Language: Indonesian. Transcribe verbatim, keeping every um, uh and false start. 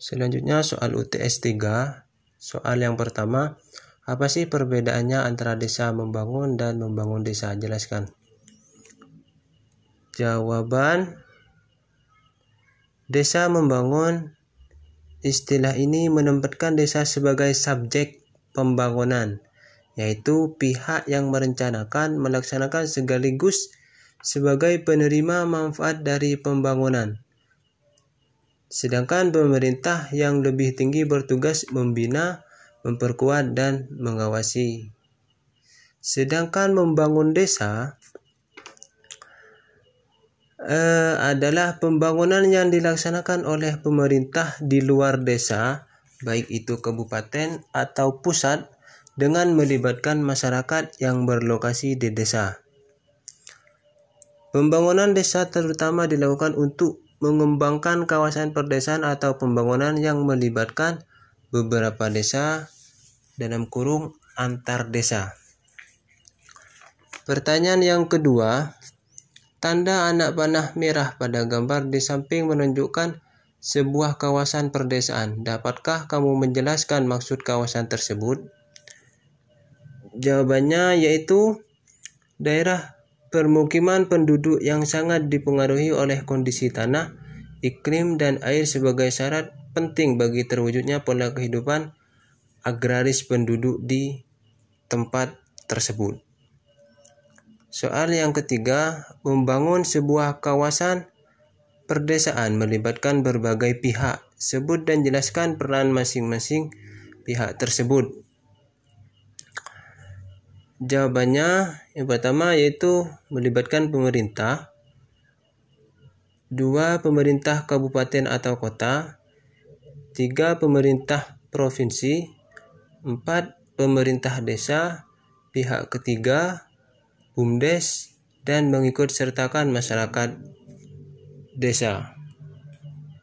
Selanjutnya soal U T S tiga. Soal yang pertama, apa sih perbedaannya antara desa membangun dan membangun desa? Jelaskan. Jawaban, desa membangun, istilah ini menempatkan desa sebagai subjek pembangunan, yaitu pihak yang merencanakan, melaksanakan sekaligus sebagai penerima manfaat dari pembangunan. Sedangkan pemerintah yang lebih tinggi bertugas membina, memperkuat, dan mengawasi. Sedangkan membangun desa eh, adalah pembangunan yang dilaksanakan oleh pemerintah di luar desa, baik itu kabupaten atau pusat, dengan melibatkan masyarakat yang berlokasi di desa. Pembangunan desa terutama dilakukan untuk mengembangkan kawasan perdesaan atau pembangunan yang melibatkan beberapa desa dalam kurung antar desa. Pertanyaan yang kedua, tanda anak panah merah pada gambar di samping menunjukkan sebuah kawasan perdesaan. Dapatkah kamu menjelaskan maksud kawasan tersebut? Jawabannya yaitu daerah permukiman penduduk yang sangat dipengaruhi oleh kondisi tanah, iklim, dan air sebagai syarat penting bagi terwujudnya pola kehidupan agraris penduduk di tempat tersebut. Soal yang ketiga, membangun sebuah kawasan perdesaan melibatkan berbagai pihak. Sebut dan jelaskan peran masing-masing pihak tersebut. Jawabannya yang pertama yaitu melibatkan pemerintah, dua pemerintah kabupaten atau kota, tiga pemerintah provinsi, empat pemerintah desa, pihak ketiga, BUMDes, dan mengikut sertakan masyarakat desa.